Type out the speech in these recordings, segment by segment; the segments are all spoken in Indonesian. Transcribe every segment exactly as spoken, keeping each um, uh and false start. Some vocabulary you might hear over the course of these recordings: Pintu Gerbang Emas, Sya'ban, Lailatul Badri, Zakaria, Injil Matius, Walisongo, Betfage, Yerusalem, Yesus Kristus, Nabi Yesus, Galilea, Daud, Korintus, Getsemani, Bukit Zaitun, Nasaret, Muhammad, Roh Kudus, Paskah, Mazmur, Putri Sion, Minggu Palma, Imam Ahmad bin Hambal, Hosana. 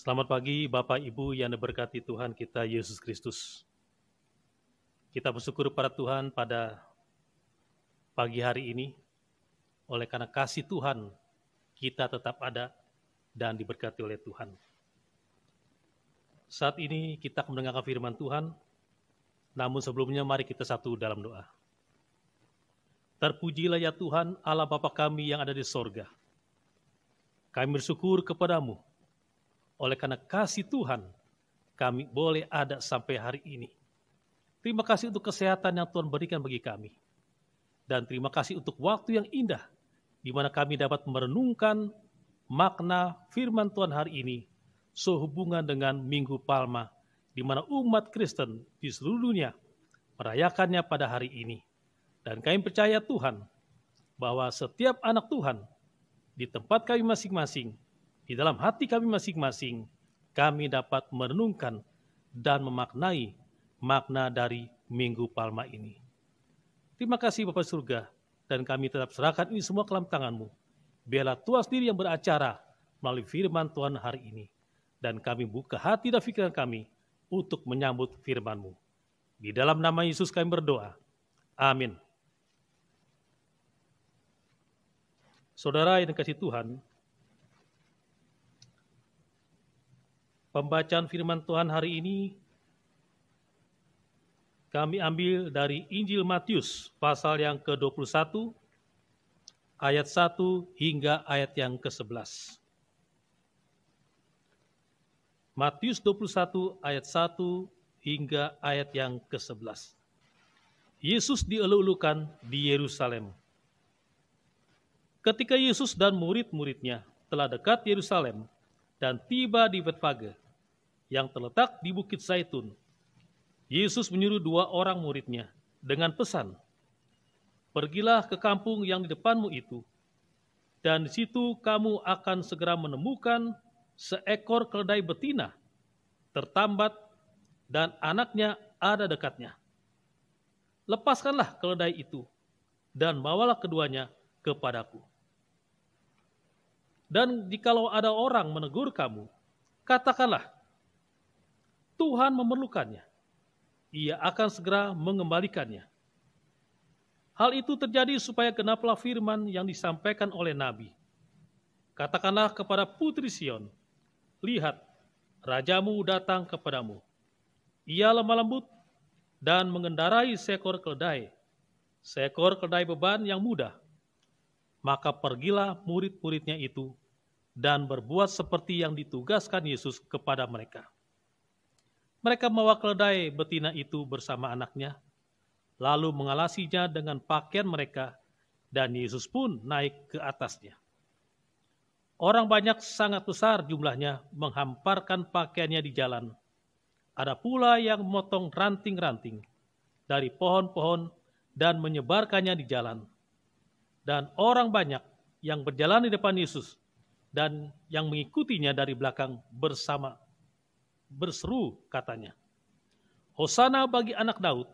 Selamat pagi Bapak Ibu yang diberkati Tuhan kita Yesus Kristus. Kita bersyukur pada Tuhan pada pagi hari ini. Oleh karena kasih Tuhan, kita tetap ada dan diberkati oleh Tuhan. Saat ini kita akan mendengarkan firman Tuhan, namun sebelumnya mari kita satu dalam doa. Terpujilah ya Tuhan Allah Bapa kami yang ada di sorga. Kami bersyukur kepadamu. Oleh karena kasih Tuhan, kami boleh ada sampai hari ini. Terima kasih untuk kesehatan yang Tuhan berikan bagi kami. Dan terima kasih untuk waktu yang indah, di mana kami dapat merenungkan makna firman Tuhan hari ini, sehubungan dengan Minggu Palma, di mana umat Kristen di seluruh dunia merayakannya pada hari ini. Dan kami percaya Tuhan, bahwa setiap anak Tuhan, di tempat kami masing-masing, di dalam hati kami masing-masing, kami dapat merenungkan dan memaknai makna dari Minggu Palma ini. Terima kasih Bapa Surga, dan kami tetap serahkan ini semua ke dalam tangan-Mu. Biarlah Tuhan sendiri yang beracara melalui firman Tuhan hari ini, dan kami buka hati dan pikiran kami untuk menyambut firman-Mu. Di dalam nama Yesus kami berdoa. Amin. Saudara yang dikasihi Tuhan, pembacaan firman Tuhan hari ini kami ambil dari Injil Matius pasal yang ke dua puluh satu ayat satu hingga ayat yang ke sebelas. Matius dua puluh satu ayat satu hingga ayat yang ke sebelas. Yesus dielulukan di Yerusalem. Ketika Yesus dan murid-muridnya telah dekat Yerusalem dan tiba di Betfage yang terletak di Bukit Zaitun, Yesus menyuruh dua orang muridnya dengan pesan, "Pergilah ke kampung yang di depanmu itu, dan di situ kamu akan segera menemukan seekor keledai betina, tertambat, dan anaknya ada dekatnya. Lepaskanlah keledai itu, dan bawalah keduanya kepadaku. Dan jikalau ada orang menegur kamu, katakanlah, Tuhan memerlukannya, ia akan segera mengembalikannya." Hal itu terjadi supaya genaplah firman yang disampaikan oleh Nabi. Katakanlah kepada Putri Sion, "Lihat, Rajamu datang kepadamu. Ia lemah lembut dan mengendarai seekor keledai, seekor keledai beban yang mudah." Maka pergilah murid-muridnya itu dan berbuat seperti yang ditugaskan Yesus kepada mereka. Mereka membawa keledai betina itu bersama anaknya, lalu mengalasinya dengan pakaian mereka, dan Yesus pun naik ke atasnya. Orang banyak sangat besar jumlahnya menghamparkan pakaiannya di jalan. Ada pula yang memotong ranting-ranting dari pohon-pohon dan menyebarkannya di jalan. Dan orang banyak yang berjalan di depan Yesus dan yang mengikutinya dari belakang bersama berseru katanya, "Hosana bagi anak Daud,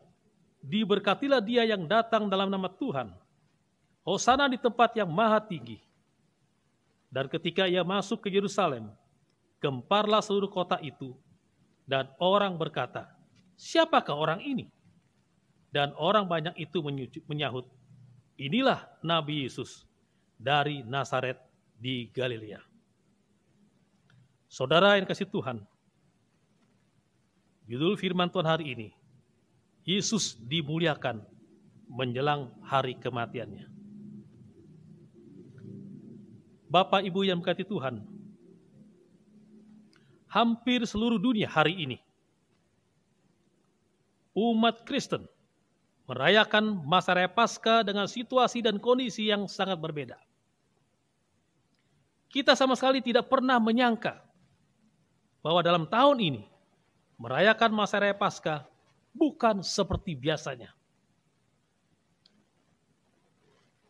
diberkatilah dia yang datang dalam nama Tuhan, Hosana di tempat yang maha tinggi." Dan ketika ia masuk ke Yerusalem, gemparlah seluruh kota itu, dan orang berkata, "Siapakah orang ini?" Dan orang banyak itu menyahut, "Inilah Nabi Yesus dari Nasaret di Galilea." Saudara yang kasih Tuhan, judul firman Tuhan hari ini, Yesus dimuliakan menjelang hari kematiannya. Bapak Ibu yang berkati Tuhan, hampir seluruh dunia hari ini, umat Kristen merayakan masa raya Paskah dengan situasi dan kondisi yang sangat berbeda. Kita sama sekali tidak pernah menyangka bahwa dalam tahun ini, merayakan masa raya Paskah bukan seperti biasanya.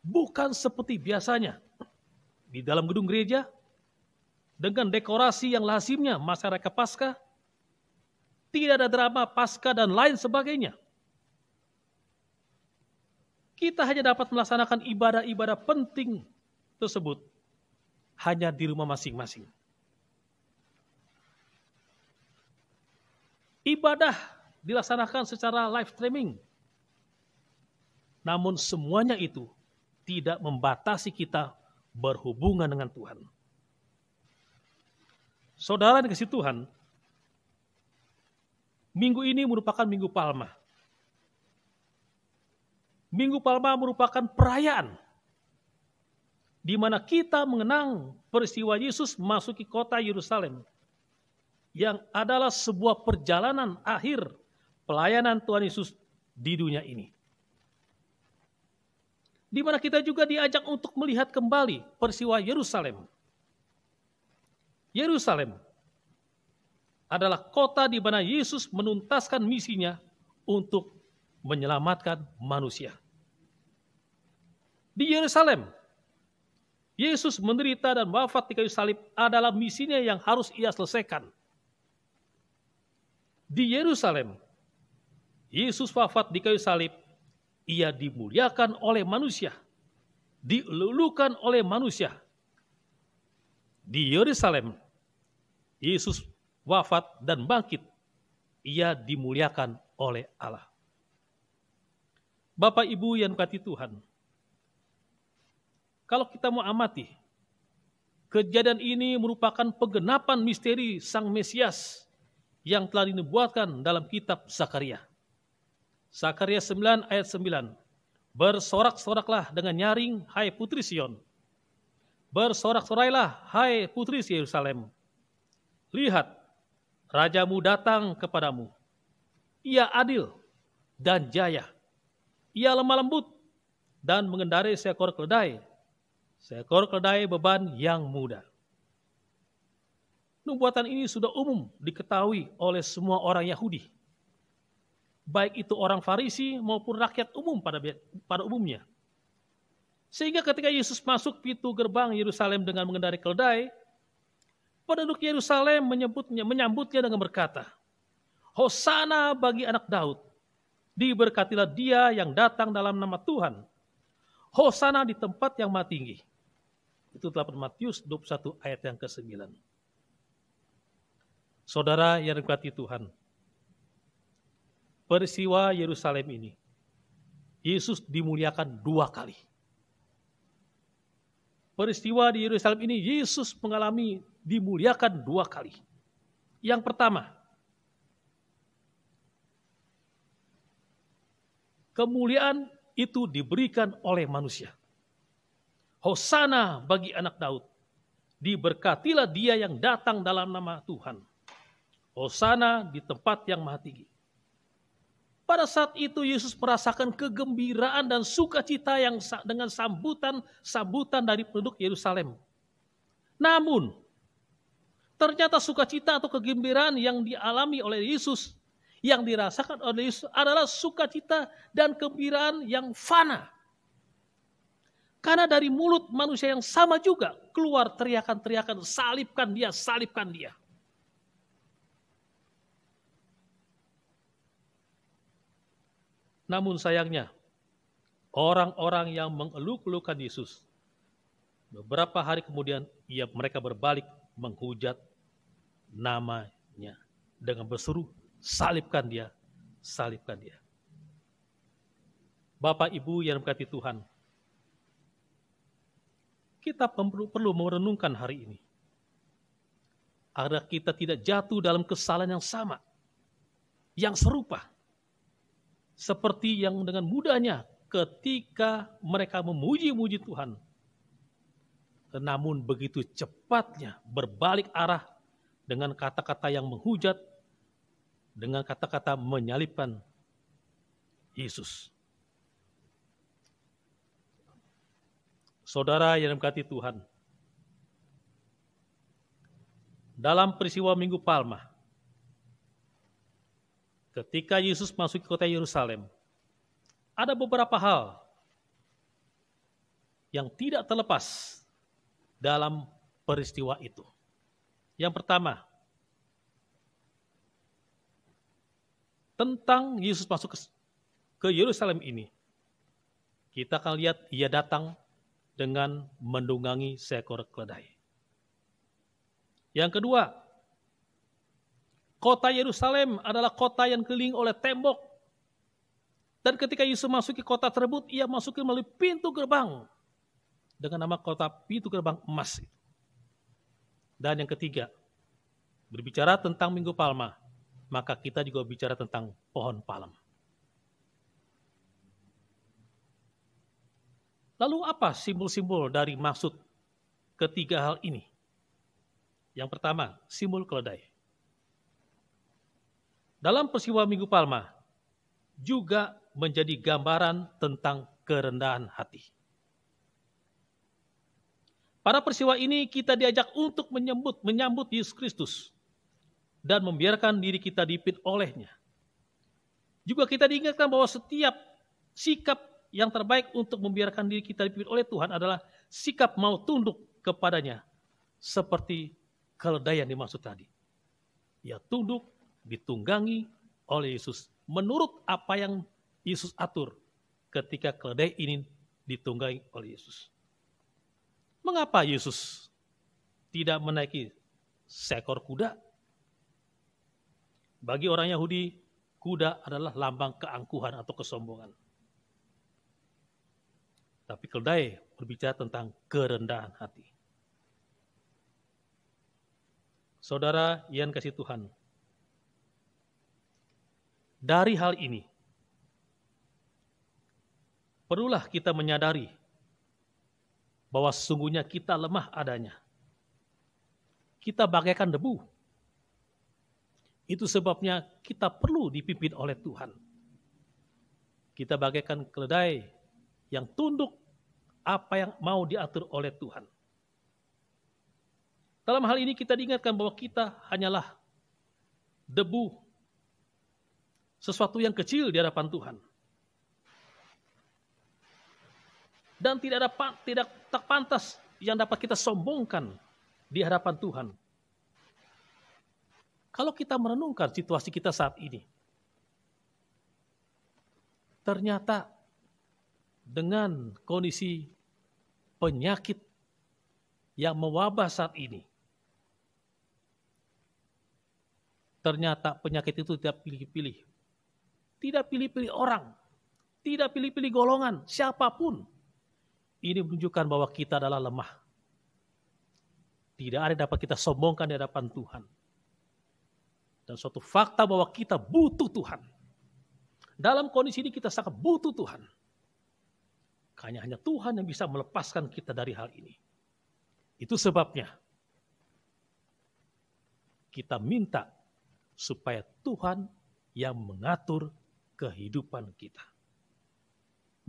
Bukan seperti biasanya. Di dalam gedung gereja, dengan dekorasi yang lazimnya masa raya Paskah, tidak ada drama Paskah dan lain sebagainya. Kita hanya dapat melaksanakan ibadah-ibadah penting tersebut hanya di rumah masing-masing. Ibadah dilaksanakan secara live streaming. Namun semuanya itu tidak membatasi kita berhubungan dengan Tuhan. Saudara yang dikasihi Tuhan, minggu ini merupakan Minggu Palma. Minggu Palma merupakan perayaan di mana kita mengenang peristiwa Yesus masuki kota Yerusalem, yang adalah sebuah perjalanan akhir pelayanan Tuhan Yesus di dunia ini. Di mana kita juga diajak untuk melihat kembali peristiwa Yerusalem. Yerusalem adalah kota di mana Yesus menuntaskan misinya untuk menyelamatkan manusia. Di Yerusalem, Yesus menderita dan wafat di kayu salib adalah misinya yang harus ia selesaikan. Di Yerusalem, Yesus wafat di kayu salib, ia dimuliakan oleh manusia, dilulukan oleh manusia. Di Yerusalem, Yesus wafat dan bangkit, ia dimuliakan oleh Allah. Bapak Ibu yang dikasihi Tuhan, kalau kita mau amati, kejadian ini merupakan penggenapan misteri Sang Mesias yang telah dinubuatkan dalam kitab Zakaria. Zakaria sembilan ayat sembilan, bersorak-soraklah dengan nyaring, hai Putri Sion. Bersorak-sorailah, hai Putri Yerusalem. Lihat, Rajamu datang kepadamu. Ia adil dan jaya. Ia lemah lembut dan mengendarai seekor keledai. Seekor keledai beban yang muda. Nubuatan ini sudah umum diketahui oleh semua orang Yahudi. Baik itu orang Farisi maupun rakyat umum pada, pada umumnya. Sehingga ketika Yesus masuk pintu gerbang Yerusalem dengan mengendarai keledai, penduduk Yerusalem menyebutnya, menyambutnya dengan berkata, Hosana bagi anak Daud, diberkatilah dia yang datang dalam nama Tuhan. Hosana di tempat yang maha tinggi. Itu telah Matius dua puluh satu ayat yang kesembilan. Saudara yang dikasihi Tuhan, peristiwa Yerusalem ini, Yesus dimuliakan dua kali. Peristiwa di Yerusalem ini, Yesus mengalami dimuliakan dua kali. Yang pertama, kemuliaan itu diberikan oleh manusia. Hosana bagi anak Daud. Diberkatilah dia yang datang dalam nama Tuhan. Hosana di tempat yang maha tinggi. Pada saat itu Yesus merasakan kegembiraan dan sukacita yang dengan sambutan-sambutan dari penduduk Yerusalem. Namun, ternyata sukacita atau kegembiraan yang dialami oleh Yesus, yang dirasakan oleh Yesus adalah sukacita dan kegembiraan yang fana. Karena dari mulut manusia yang sama juga keluar teriakan-teriakan, salibkan dia, salibkan dia. Namun sayangnya, orang-orang yang mengeluh-elukan Yesus, beberapa hari kemudian ia mereka berbalik menghujat namanya dengan berseru, salibkan dia, salibkan dia. Bapak Ibu yang dikasihi Tuhan, kita perlu, perlu merenungkan hari ini, agar kita tidak jatuh dalam kesalahan yang sama, yang serupa. Seperti yang dengan mudahnya ketika mereka memuji-muji Tuhan. Namun begitu cepatnya berbalik arah dengan kata-kata yang menghujat, dengan kata-kata menyalibkan Yesus. Saudara yang dikasihi Tuhan, dalam peristiwa Minggu Palma, ketika Yesus masuk ke kota Yerusalem, ada beberapa hal yang tidak terlepas dalam peristiwa itu. Yang pertama, tentang Yesus masuk ke Yerusalem ini, kita akan lihat ia datang dengan mendunggangi seekor keledai. Yang kedua, Kota Yerusalem adalah kota yang keliling oleh tembok. Dan ketika Yesus masuk ke kota tersebut, ia masuk melalui pintu gerbang dengan nama kota Pintu Gerbang Emas. Dan yang ketiga, berbicara tentang Minggu Palma, maka kita juga bicara tentang pohon palem. Lalu apa simbol-simbol dari maksud ketiga hal ini? Yang pertama, simbol keledai. Dalam peristiwa Minggu Palma juga menjadi gambaran tentang kerendahan hati. Pada peristiwa ini kita diajak untuk menyambut, menyambut Yesus Kristus dan membiarkan diri kita dipimpin olehnya. Juga kita diingatkan bahwa setiap sikap yang terbaik untuk membiarkan diri kita dipimpin oleh Tuhan adalah sikap mau tunduk kepadanya seperti keledai yang dimaksud tadi. Ya, tunduk ditunggangi oleh Yesus menurut apa yang Yesus atur ketika keledai ini ditunggangi oleh Yesus. Mengapa Yesus tidak menaiki seekor kuda? Bagi orang Yahudi, kuda adalah lambang keangkuhan atau kesombongan. Tapi keledai berbicara tentang kerendahan hati. Saudara yang kasih Tuhan, dari hal ini, perlulah kita menyadari bahwa sesungguhnya kita lemah adanya. Kita bagaikan debu. Itu sebabnya kita perlu dipimpin oleh Tuhan. Kita bagaikan keledai yang tunduk apa yang mau diatur oleh Tuhan. Dalam hal ini kita diingatkan bahwa kita hanyalah debu, sesuatu yang kecil di hadapan Tuhan. Dan tidak ada tidak tak pantas yang dapat kita sombongkan di hadapan Tuhan. Kalau kita merenungkan situasi kita saat ini, ternyata dengan kondisi penyakit yang mewabah saat ini, ternyata penyakit itu tidak pilih-pilih. Tidak pilih-pilih orang, tidak pilih-pilih golongan, siapapun. Ini menunjukkan bahwa kita adalah lemah. Tidak ada yang dapat kita sombongkan di hadapan Tuhan. Dan suatu fakta bahwa kita butuh Tuhan. Dalam kondisi ini kita sangat butuh Tuhan. Karena hanya Tuhan yang bisa melepaskan kita dari hal ini. Itu sebabnya kita minta supaya Tuhan yang mengatur kehidupan kita,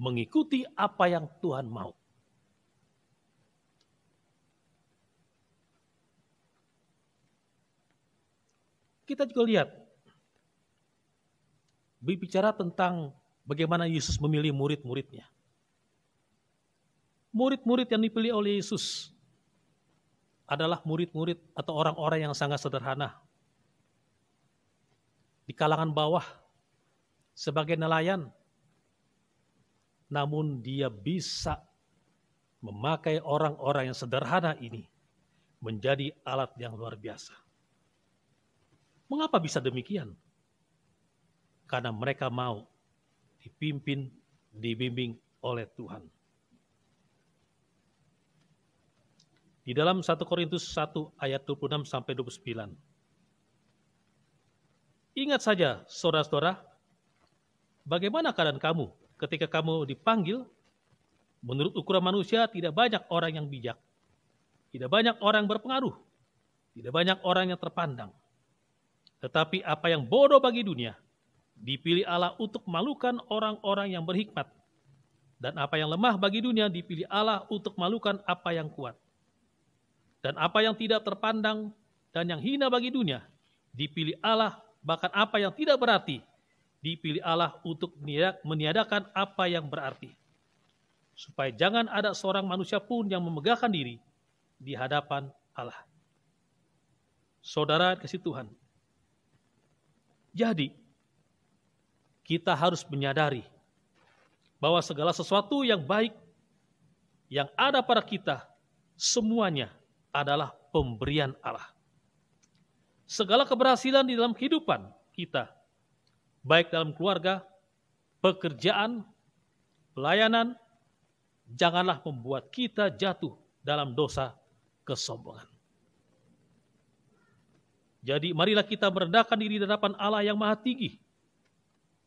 mengikuti apa yang Tuhan mau. Kita juga lihat, berbicara tentang bagaimana Yesus memilih murid-muridnya. Murid-murid yang dipilih oleh Yesus adalah murid-murid atau orang-orang yang sangat sederhana, di kalangan bawah sebagai nelayan, namun dia bisa memakai orang-orang yang sederhana ini menjadi alat yang luar biasa. Mengapa bisa demikian? Karena mereka mau dipimpin, dibimbing oleh Tuhan. Di dalam satu Korintus satu ayat dua puluh enam sampai dua puluh sembilan, ingat saja, saudara-saudara, bagaimana keadaan kamu ketika kamu dipanggil? Menurut ukuran manusia, tidak banyak orang yang bijak, tidak banyak orang berpengaruh, tidak banyak orang yang terpandang. Tetapi apa yang bodoh bagi dunia, dipilih Allah untuk memalukan orang-orang yang berhikmat. Dan apa yang lemah bagi dunia, dipilih Allah untuk memalukan apa yang kuat. Dan apa yang tidak terpandang dan yang hina bagi dunia, dipilih Allah. Bahkan apa yang tidak berarti, dipilih Allah untuk meniadakan apa yang berarti. Supaya jangan ada seorang manusia pun yang memegahkan diri di hadapan Allah. Saudara kasih Tuhan. Jadi, kita harus menyadari bahwa segala sesuatu yang baik yang ada pada kita, semuanya adalah pemberian Allah. segala keberhasilan di dalam kehidupan kita, baik dalam keluarga, pekerjaan, pelayanan, janganlah membuat kita jatuh dalam dosa kesombongan. Jadi marilah kita merendahkan diri di hadapan Allah yang Maha Tinggi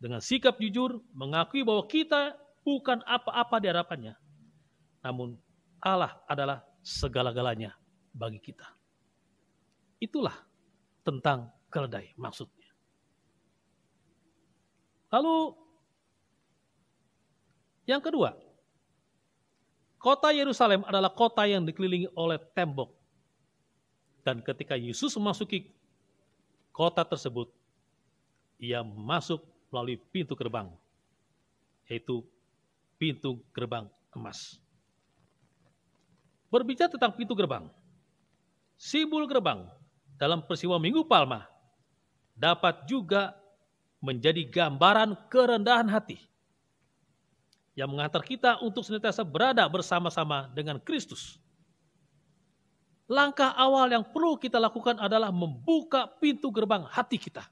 dengan sikap jujur, mengakui bahwa kita bukan apa-apa di hadapannya, namun Allah adalah segala-galanya bagi kita. Itulah tentang keledai maksudnya. Lalu yang kedua, kota Yerusalem adalah kota yang dikelilingi oleh tembok. Dan ketika Yesus memasuki kota tersebut, ia masuk melalui pintu gerbang, yaitu pintu gerbang emas. Berbicara tentang pintu gerbang, simbol gerbang dalam peristiwa Minggu Palma dapat juga menjadi gambaran kerendahan hati yang mengantar kita untuk senantiasa berada bersama-sama dengan Kristus. Langkah awal yang perlu kita lakukan adalah membuka pintu gerbang hati kita.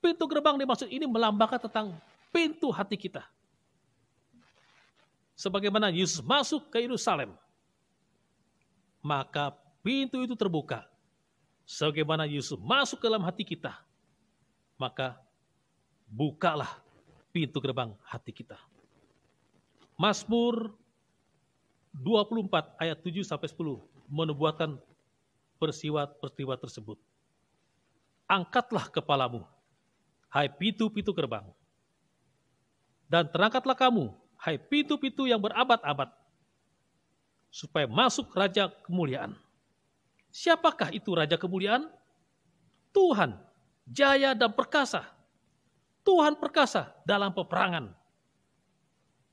Pintu gerbang dimaksud ini melambangkan tentang pintu hati kita. Sebagaimana Yesus masuk ke Yerusalem, maka pintu itu terbuka. Sebagaimana Yesus masuk ke dalam hati kita, maka bukalah pintu gerbang hati kita. Mazmur dua puluh empat ayat tujuh sampai sepuluh menubuatkan peristiwa-peristiwa tersebut. Angkatlah kepalamu, hai pintu-pintu gerbang, dan terangkatlah kamu, hai pintu-pintu yang berabad-abad, supaya masuk Raja Kemuliaan. Siapakah itu Raja Kemuliaan? Tuhan, jaya dan perkasa. Tuhan perkasa dalam peperangan.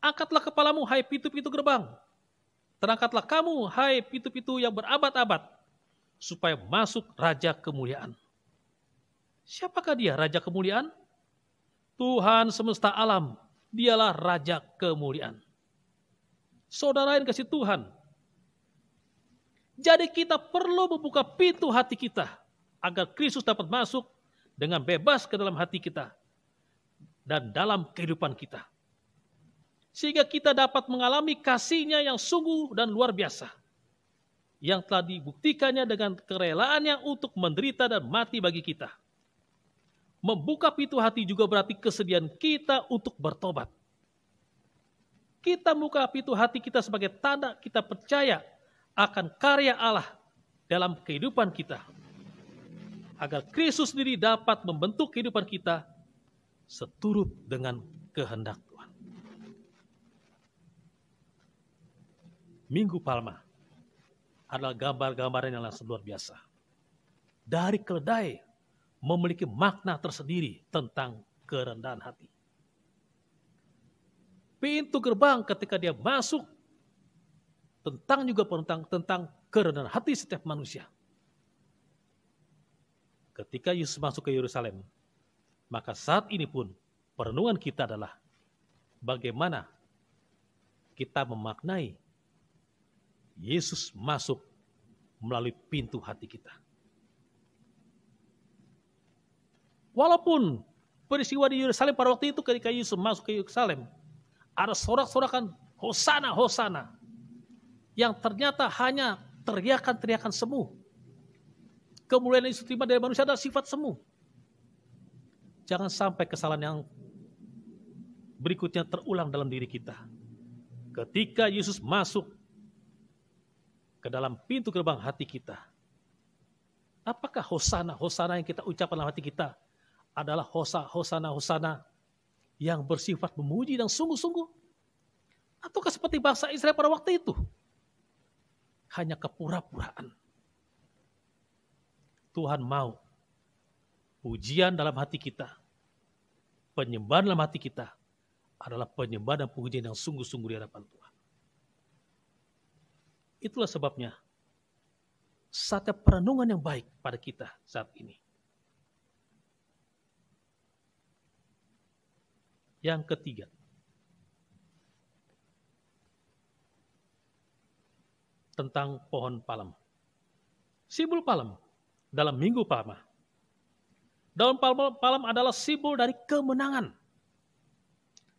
Angkatlah kepalamu, hai pintu-pintu gerbang. Terangkatlah kamu, hai pintu-pintu yang berabad-abad, supaya masuk Raja Kemuliaan. Siapakah dia Raja Kemuliaan? Tuhan semesta alam. Dialah Raja Kemuliaan. Saudara yang kasih Tuhan, jadi kita perlu membuka pintu hati kita agar Kristus dapat masuk dengan bebas ke dalam hati kita dan dalam kehidupan kita. Sehingga kita dapat mengalami kasih-Nya yang sungguh dan luar biasa, yang telah dibuktikannya dengan kerelaannya untuk menderita dan mati bagi kita. Membuka pintu hati juga berarti kesediaan kita untuk bertobat. Kita buka pintu hati kita sebagai tanda kita percaya akan karya Allah dalam kehidupan kita, agar Kristus sendiri dapat membentuk kehidupan kita seturut dengan kehendak Tuhan. Minggu Palma adalah gambar-gambaran yang sangat luar biasa. Dari keledai memiliki makna tersendiri tentang kerendahan hati. Pintu gerbang ketika dia masuk, tentang juga tentang, tentang kerendahan hati setiap manusia. Ketika Yesus masuk ke Yerusalem, maka saat ini pun perenungan kita adalah bagaimana kita memaknai Yesus masuk melalui pintu hati kita. Walaupun peristiwa di Yerusalem pada waktu itu ketika Yesus masuk ke Yerusalem, ada sorak-sorakan Hosana, Hosana, yang ternyata hanya teriakan-teriakan semu. Kemuliaan Yesus terima dari manusia adalah sifat semu. Jangan sampai kesalahan yang berikutnya terulang dalam diri kita. Ketika Yesus masuk ke dalam pintu gerbang hati kita, apakah Hosana, Hosana yang kita ucapkan dalam hati kita adalah hosa, hosana, hosana yang bersifat memuji dan sungguh-sungguh? Ataukah seperti bangsa Israel pada waktu itu? Hanya kepura-puraan. Tuhan mau pujian dalam hati kita, penyembahan dalam hati kita adalah penyembahan dan pujian yang sungguh-sungguh di hadapan Tuhan. Itulah sebabnya setiap perenungan yang baik pada kita saat ini. Yang ketiga, tentang pohon palem. Simbol palem dalam Minggu Palma. Daun palem adalah simbol dari kemenangan.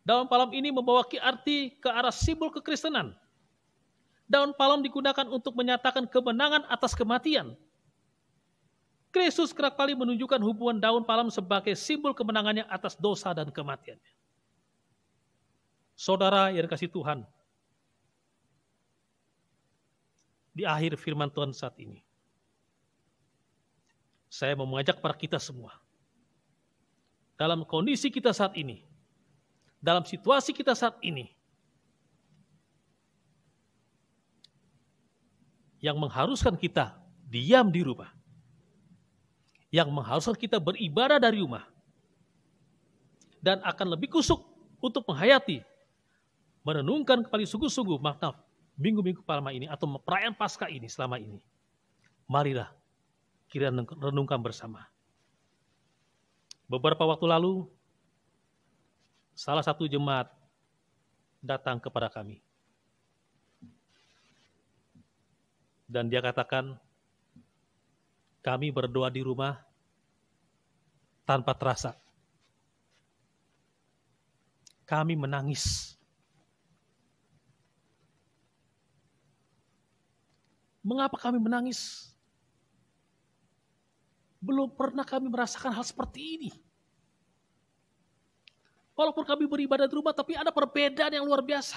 Daun palem ini membawa arti ke arah simbol kekristenan. Daun palem digunakan untuk menyatakan kemenangan atas kematian. Kristus kerap kali menunjukkan hubungan daun palem sebagai simbol kemenangannya atas dosa dan kematiannya. Saudara yang dikasihi Tuhan, di akhir firman Tuhan saat ini, saya mau mengajak para kita semua, dalam kondisi kita saat ini, dalam situasi kita saat ini, yang mengharuskan kita diam di rumah, yang mengharuskan kita beribadah dari rumah, dan akan lebih kusuk untuk menghayati, merenungkan kembali sungguh-sungguh makna Minggu-Minggu Palma ini, atau perayaan Paskah ini selama ini. Marilah kita renungkan bersama. Beberapa waktu lalu, salah satu jemaat datang kepada kami. Dan dia katakan, kami berdoa di rumah tanpa terasa. Kami menangis. Mengapa kami menangis? Belum pernah kami merasakan hal seperti ini. Walaupun kami beribadah di rumah, tapi ada perbedaan yang luar biasa.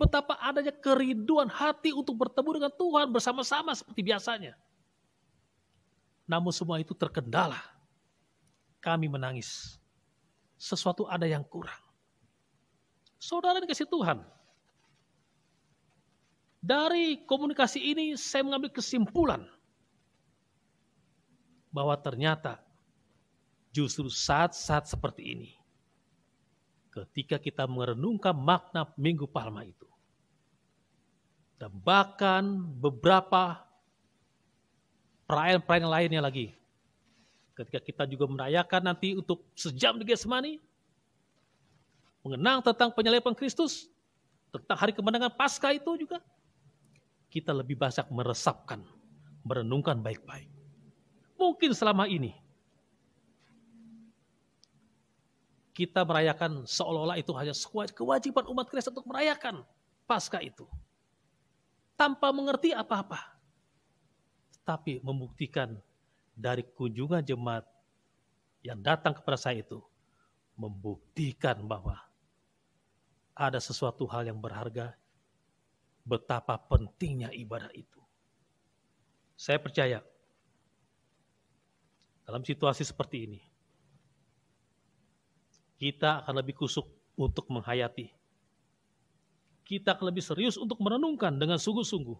Betapa adanya kerinduan hati untuk bertemu dengan Tuhan bersama-sama seperti biasanya. Namun semua itu terkendala. Kami menangis. Sesuatu ada yang kurang. Saudara dikasih Tuhan, dari komunikasi ini saya mengambil kesimpulan bahwa ternyata justru saat-saat seperti ini, ketika kita merenungkan makna Minggu Palma itu, dan bahkan beberapa perayaan-perayaan lainnya lagi, ketika kita juga merayakan nanti untuk sejam di Getsemani, mengenang tentang penyaliban Kristus, tentang hari kemenangan Paskah itu juga, kita lebih banyak meresapkan, merenungkan baik-baik. Mungkin selama ini kita merayakan seolah-olah itu hanya kewajiban umat Kristen untuk merayakan Paskah itu, tanpa mengerti apa-apa. Tapi membuktikan dari kunjungan jemaat yang datang kepada saya itu, membuktikan bahwa ada sesuatu hal yang berharga, betapa pentingnya ibadah itu. Saya percaya dalam situasi seperti ini, kita akan lebih kusuk untuk menghayati. Kita akan lebih serius untuk merenungkan dengan sungguh-sungguh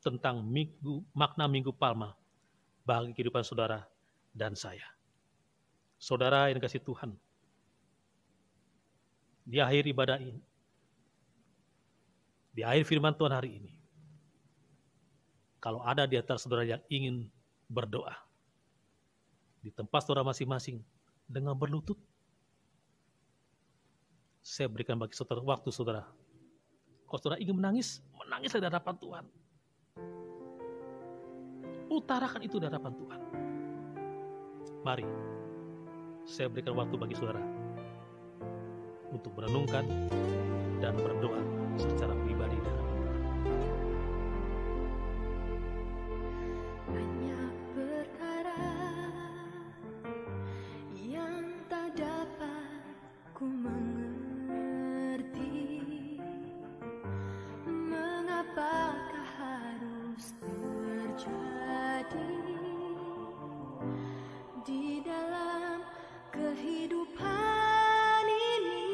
tentang minggu, makna Minggu Palma bagi kehidupan saudara dan saya. Saudara yang dikasihi Tuhan, di akhir ibadah ini, di akhir firman Tuhan hari ini, kalau ada di antara saudara yang ingin berdoa, di tempat saudara masing-masing dengan berlutut, saya berikan bagi saudara waktu saudara. Kalau saudara ingin menangis, menangis di hadapan Tuhan. Utarakan itu di hadapan Tuhan. Mari, saya berikan waktu bagi saudara untuk merenungkan dan berdoa secara pribadi di hadapan Tuhan. Hanya perkara yang tak dapat ku mengerti. Kehidupan ini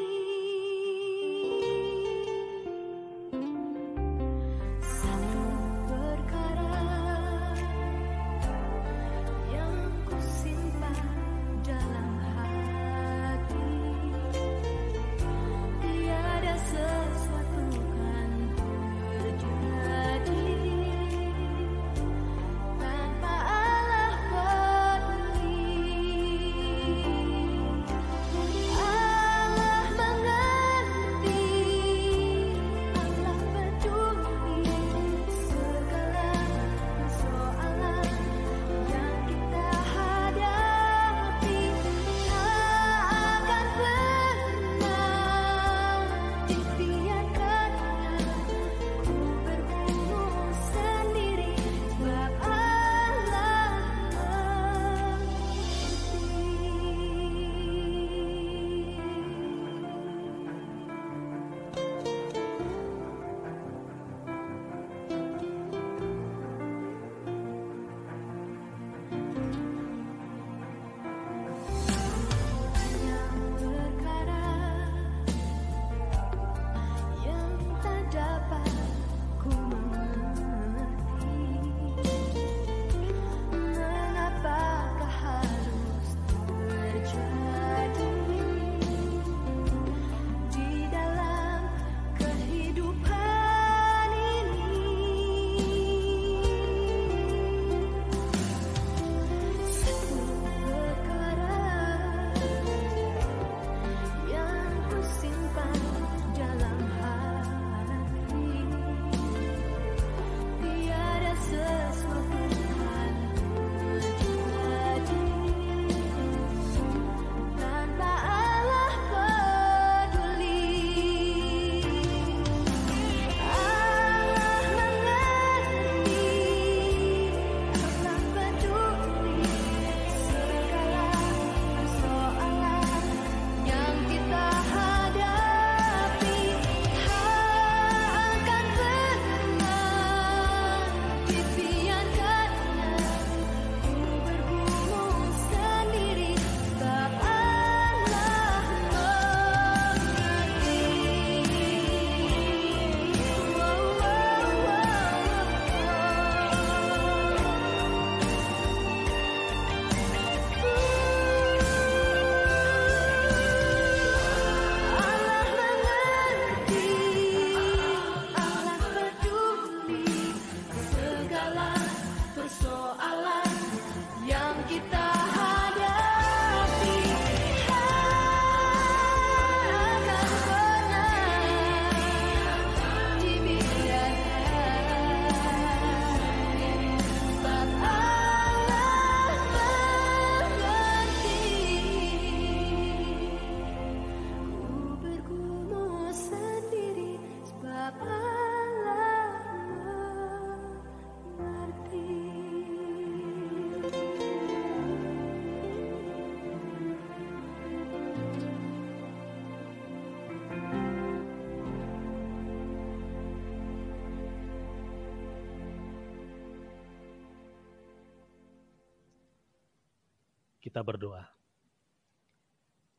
Kita berdoa.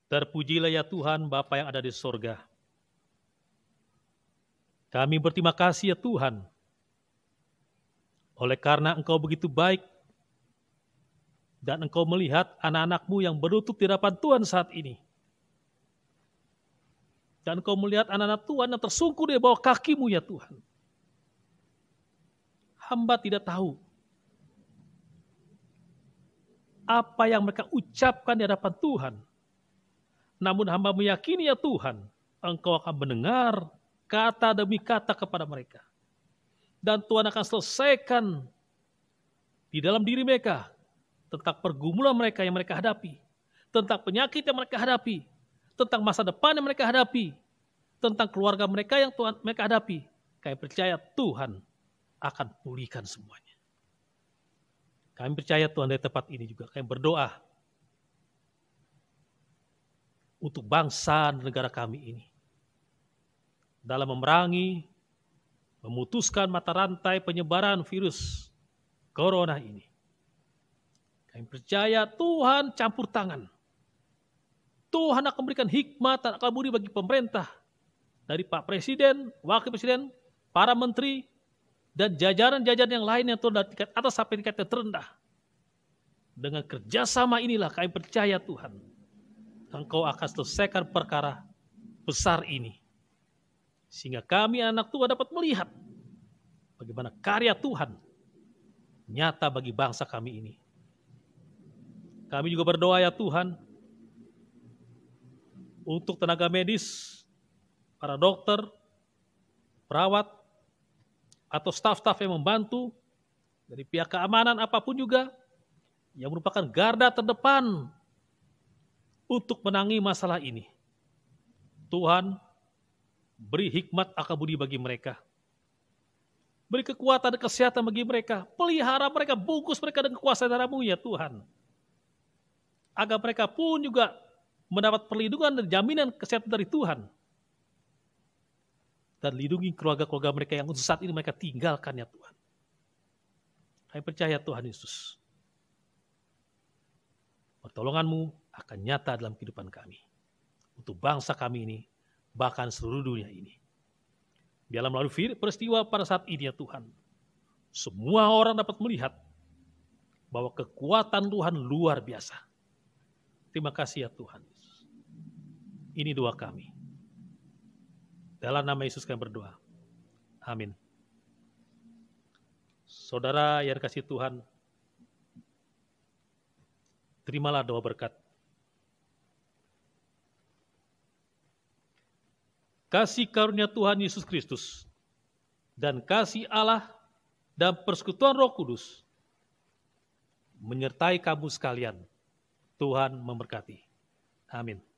Terpujilah ya Tuhan Bapa yang ada di sorga. Kami berterima kasih ya Tuhan, oleh karena Engkau begitu baik dan Engkau melihat anak-anak-Mu yang berlutut di hadapan Tuhan saat ini. Dan Engkau melihat anak-anak Tuhan yang tersungkur di bawah kaki-Mu ya Tuhan. Hamba tidak tahu apa yang mereka ucapkan di hadapan Tuhan. Namun hamba meyakini ya Tuhan, Engkau akan mendengar kata demi kata kepada mereka. Dan Tuhan akan selesaikan di dalam diri mereka tentang pergumulan mereka yang mereka hadapi, tentang penyakit yang mereka hadapi, tentang masa depan yang mereka hadapi, tentang keluarga mereka yang Tuhan mereka hadapi. Kami percaya Tuhan akan pulihkan semuanya. Kami percaya Tuhan dari tempat ini juga. Kami berdoa untuk bangsa dan negara kami ini. Dalam memerangi, memutuskan mata rantai penyebaran virus corona ini. Kami percaya Tuhan campur tangan. Tuhan akan memberikan hikmat dan akal budi bagi pemerintah. Dari Pak Presiden, Wakil Presiden, para menteri, dan jajaran-jajaran yang lain yang turun dari tingkat atas sampai tingkat terendah. Dengan kerjasama inilah kami percaya Tuhan, Engkau akan selesaikan perkara besar ini. Sehingga kami anak Tuhan dapat melihat bagaimana karya Tuhan nyata bagi bangsa kami ini. Kami juga berdoa ya Tuhan untuk tenaga medis, para dokter, perawat, atau staf-staf yang membantu dari pihak keamanan apapun juga yang merupakan garda terdepan untuk menangani masalah ini. Tuhan, beri hikmat akal budi bagi mereka. Beri kekuatan dan kesehatan bagi mereka. Pelihara mereka, bungkus mereka dengan kekuasaan daramu ya Tuhan. Agar mereka pun juga mendapat perlindungan dan jaminan kesehatan dari Tuhan. Dan lindungi keluarga-keluarga mereka yang untuk saat ini mereka tinggalkan ya Tuhan. Kami percaya Tuhan Yesus, pertolongan-Mu akan nyata dalam kehidupan kami. Untuk bangsa kami ini, bahkan seluruh dunia ini. Biarlah melalui peristiwa pada saat ini ya Tuhan, semua orang dapat melihat bahwa kekuatan Tuhan luar biasa. Terima kasih ya Tuhan. Ini doa kami. Dalam nama Yesus kami berdoa. Amin. Saudara yang kasih Tuhan, terimalah doa berkat. Kasih karunia Tuhan Yesus Kristus dan kasih Allah dan persekutuan Roh Kudus menyertai kamu sekalian. Tuhan memberkati. Amin.